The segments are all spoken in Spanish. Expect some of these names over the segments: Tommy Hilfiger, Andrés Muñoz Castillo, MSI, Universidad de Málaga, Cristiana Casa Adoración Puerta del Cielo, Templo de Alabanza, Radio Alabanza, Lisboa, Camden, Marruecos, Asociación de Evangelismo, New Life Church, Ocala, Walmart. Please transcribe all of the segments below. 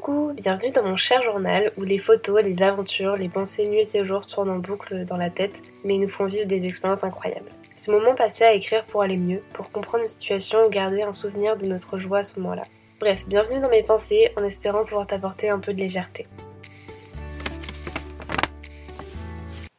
Coucou, bienvenue dans mon cher journal où les photos, les aventures, les pensées nuit et jour tournent en boucle dans la tête mais nous font vivre des expériences incroyables. Ce moment passé à écrire pour aller mieux, pour comprendre une situation ou garder un souvenir de notre joie à ce moment-là. Bref, bienvenue dans mes pensées en espérant pouvoir t'apporter un peu de légèreté.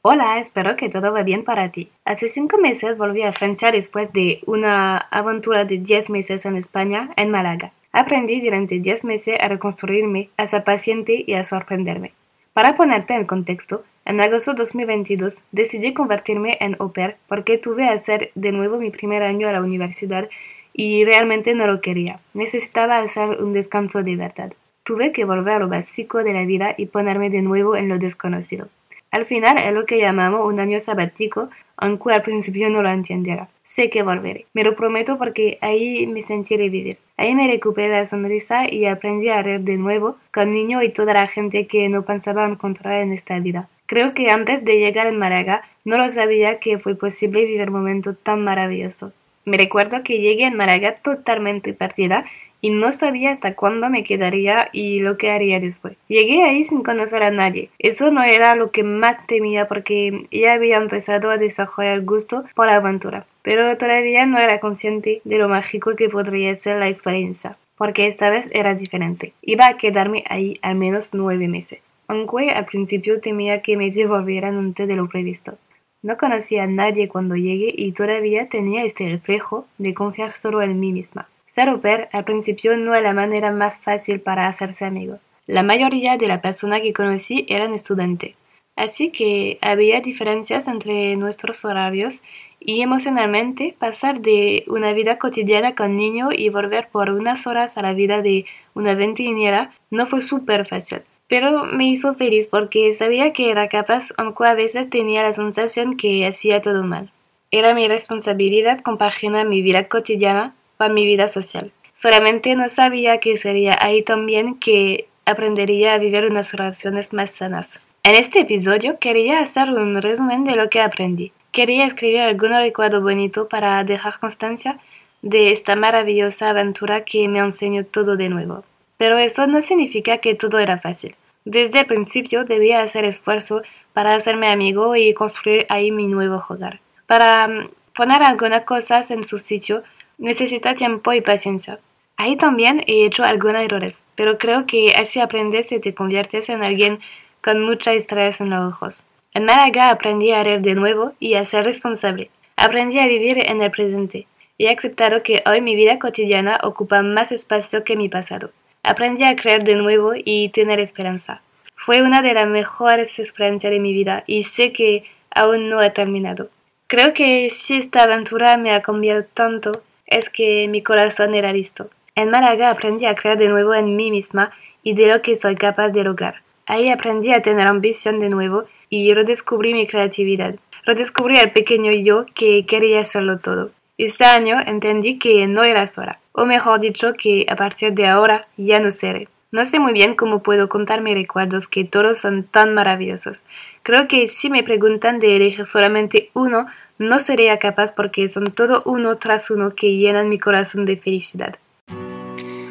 Hola, espero que todo va bien para ti. Hace 5 meses volví a Francia después de una aventura de 10 meses en España, en Málaga. Aprendí durante 10 meses a reconstruirme, a ser paciente y a sorprenderme. Para ponerte en contexto, en agosto de 2022 decidí convertirme en au pair porque tuve que hacer de nuevo mi primer año a la universidad y realmente no lo quería. Necesitaba hacer un descanso de verdad. Tuve que volver a lo básico de la vida y ponerme de nuevo en lo desconocido. Al final es lo que llamamos un año sabático, aunque al principio no lo entendiera. Sé que volveré, me lo prometo porque ahí me sentí revivir. Ahí me recuperé la sonrisa y aprendí a reír de nuevo con niño y toda la gente que no pensaba encontrar en esta vida. Creo que antes de llegar en Málaga no lo sabía que fue posible vivir un momento tan maravilloso. Me recuerdo que llegué en Málaga totalmente perdida y no sabía hasta cuándo me quedaría y lo que haría después. Llegué ahí sin conocer a nadie. Eso no era lo que más temía porque ya había empezado a desarrollar gusto por la aventura. Pero todavía no era consciente de lo mágico que podría ser la experiencia, porque esta vez era diferente. Iba a quedarme ahí al menos 9 meses, aunque al principio temía que me devolvieran antes de lo previsto. No conocía a nadie cuando llegué y todavía tenía este reflejo de confiar solo en mí misma. Ser au pair al principio no es la manera más fácil para hacerse amigo. La mayoría de las personas que conocí eran estudiantes, así que había diferencias entre nuestros horarios y emocionalmente pasar de una vida cotidiana con niños y volver por unas horas a la vida de una veinteañera no fue súper fácil. Pero me hizo feliz porque sabía que era capaz, aunque a veces tenía la sensación que hacía todo mal. Era mi responsabilidad compaginar mi vida cotidiana con mi vida social. Solamente no sabía que sería ahí también que aprendería a vivir unas relaciones más sanas. En este episodio quería hacer un resumen de lo que aprendí. Quería escribir algún recuerdo bonito para dejar constancia de esta maravillosa aventura que me enseñó todo de nuevo. Pero eso no significa que todo era fácil. Desde el principio debía hacer esfuerzo para hacerme amigo y construir ahí mi nuevo hogar. Para poner algunas cosas en su sitio, necesita tiempo y paciencia. Ahí también he hecho algunos errores, pero creo que así aprendes y te conviertes en alguien con mucha estrés en los ojos. En Málaga aprendí a reír de nuevo y a ser responsable. Aprendí a vivir en el presente y he aceptado que hoy mi vida cotidiana ocupa más espacio que mi pasado. Aprendí a creer de nuevo y tener esperanza. Fue una de las mejores experiencias de mi vida y sé que aún no he terminado. Creo que si esta aventura me ha cambiado tanto, es que mi corazón era listo. En Málaga aprendí a creer de nuevo en mí misma y de lo que soy capaz de lograr. Ahí aprendí a tener ambición de nuevo y redescubrí mi creatividad. Redescubrí al pequeño yo que quería hacerlo todo. Este año entendí que no era sola, o mejor dicho que a partir de ahora ya no seré. No sé muy bien cómo puedo contar mis recuerdos que todos son tan maravillosos. Creo que si me preguntan de elegir solamente uno, no sería capaz porque son todo uno tras uno que llenan mi corazón de felicidad.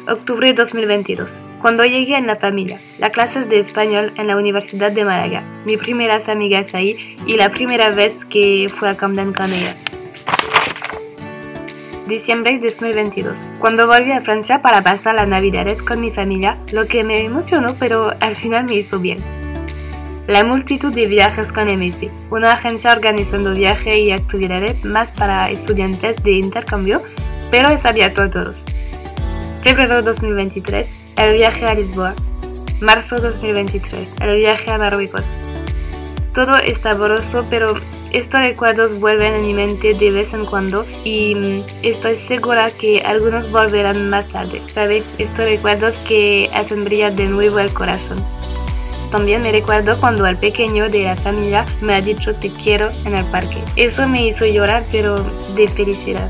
Octubre 2022. Cuando llegué en la familia, las clases de español en la Universidad de Málaga, mis primeras amigas ahí y la primera vez que fui a Camden con ellas. Diciembre de 2022, cuando volví a Francia para pasar las navidades con mi familia, lo que me emocionó pero al final me hizo bien. La multitud de viajes con MSI, una agencia organizando viajes y actividades más para estudiantes de intercambio, pero es abierto a todos. Febrero 2023, el viaje a Lisboa. Marzo 2023, el viaje a Marruecos. Todo es sabroso, pero estos recuerdos vuelven a mi mente de vez en cuando y estoy segura que algunos volverán más tarde, ¿sabes? Estos recuerdos que hacen brillar de nuevo el corazón. También me recuerdo cuando el pequeño de la familia me ha dicho te quiero en el parque. Eso me hizo llorar, pero de felicidad.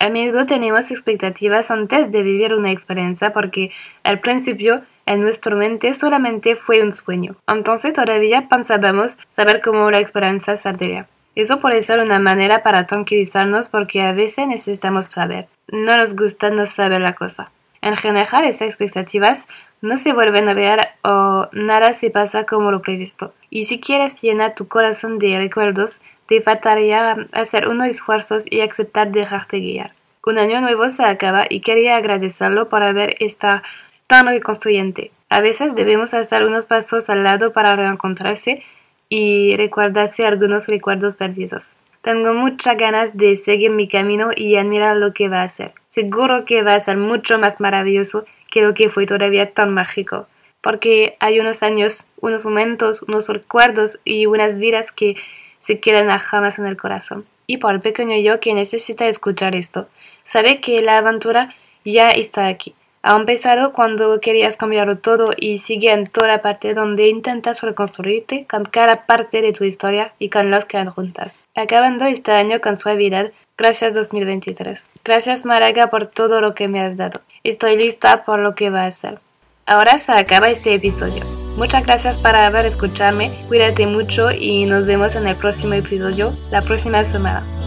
A menudo tenemos expectativas antes de vivir una experiencia porque al principio en nuestra mente solamente fue un sueño. Entonces todavía pensábamos saber cómo la experiencia saldría. Eso puede ser una manera para tranquilizarnos porque a veces necesitamos saber. No nos gusta no saber la cosa. En general, esas expectativas no se vuelven real o nada se pasa como lo previsto. Y si quieres llenar tu corazón de recuerdos, te faltaría hacer unos esfuerzos y aceptar dejarte guiar. Un año nuevo se acaba y quería agradecerlo por haber estado tan reconstruyente. A veces debemos hacer unos pasos al lado para reencontrarse y recordarse algunos recuerdos perdidos. Tengo muchas ganas de seguir mi camino y admirar lo que va a ser. Seguro que va a ser mucho más maravilloso que lo que fue todavía tan mágico. Porque hay unos años, unos momentos, unos recuerdos y unas vidas que se quedan a jamás en el corazón. Y por el pequeño yo que necesita escuchar esto, sabe que la aventura ya está aquí. Ha empezado cuando querías cambiarlo todo y sigue en toda parte donde intentas reconstruirte con cada parte de tu historia y con los que adjuntas. Acabando este año con suavidad, gracias 2023. Gracias Málaga por todo lo que me has dado. Estoy lista por lo que va a ser. Ahora se acaba este episodio. Muchas gracias por haber escuchado, cuídate mucho y nos vemos en el próximo episodio la próxima semana.